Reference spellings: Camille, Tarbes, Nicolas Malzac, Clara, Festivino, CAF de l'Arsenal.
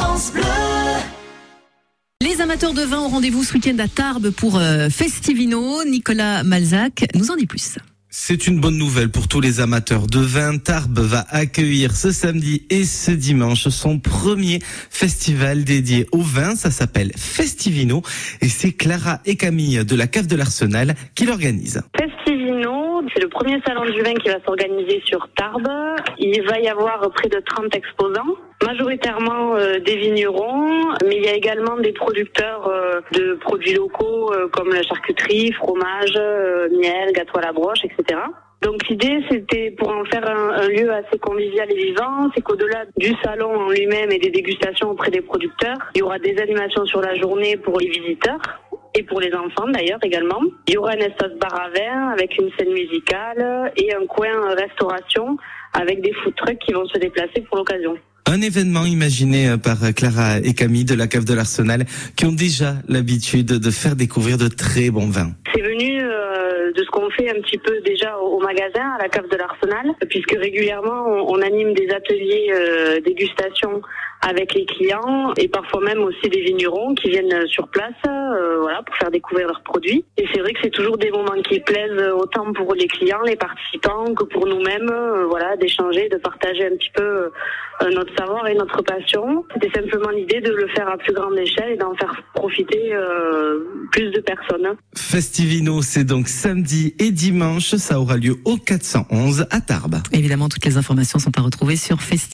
France Bleu. Les amateurs de vin ont rendez-vous ce week-end à Tarbes pour Festivino. Nicolas Malzac nous en dit plus. C'est une bonne nouvelle pour tous les amateurs de vin. Tarbes va accueillir ce samedi et ce dimanche son premier festival dédié au vin. Ça s'appelle Festivino et c'est Clara et Camille de la CAF de l'Arsenal qui l'organisent. Festivino, c'est le premier salon du vin qui va s'organiser sur Tarbes. Il va y avoir près de 30 exposants. Majoritairement des vignerons, mais il y a également des producteurs de produits locaux comme la charcuterie, fromage, miel, gâteau à la broche, etc. Donc l'idée, c'était pour en faire un lieu assez convivial et vivant, c'est qu'au-delà du salon en lui-même et des dégustations auprès des producteurs, il y aura des animations sur la journée pour les visiteurs. Et pour les enfants d'ailleurs également. Il y aura un espace bar à vin avec une scène musicale et un coin restauration avec des food trucks qui vont se déplacer pour l'occasion. Un événement imaginé par Clara et Camille de la CAF de l'Arsenal qui ont déjà l'habitude de faire découvrir de très bons vins. C'est venu de ce qu'on fait un petit peu déjà au magasin, à la CAF de l'Arsenal, puisque régulièrement on anime des ateliers dégustation avec les clients et parfois même aussi des vignerons qui viennent sur place pour faire découvrir leurs produits. Et c'est vrai que c'est toujours des moments qui plaisent autant pour les clients, les participants que pour nous-mêmes, d'échanger, de partager un petit peu notre savoir et notre passion. C'était simplement l'idée de le faire à plus grande échelle et d'en faire profiter plus de personnes. Festivino, c'est donc samedi et dimanche, ça aura lieu au 411 à Tarbes. Évidemment, toutes les informations sont à retrouver sur Festivino.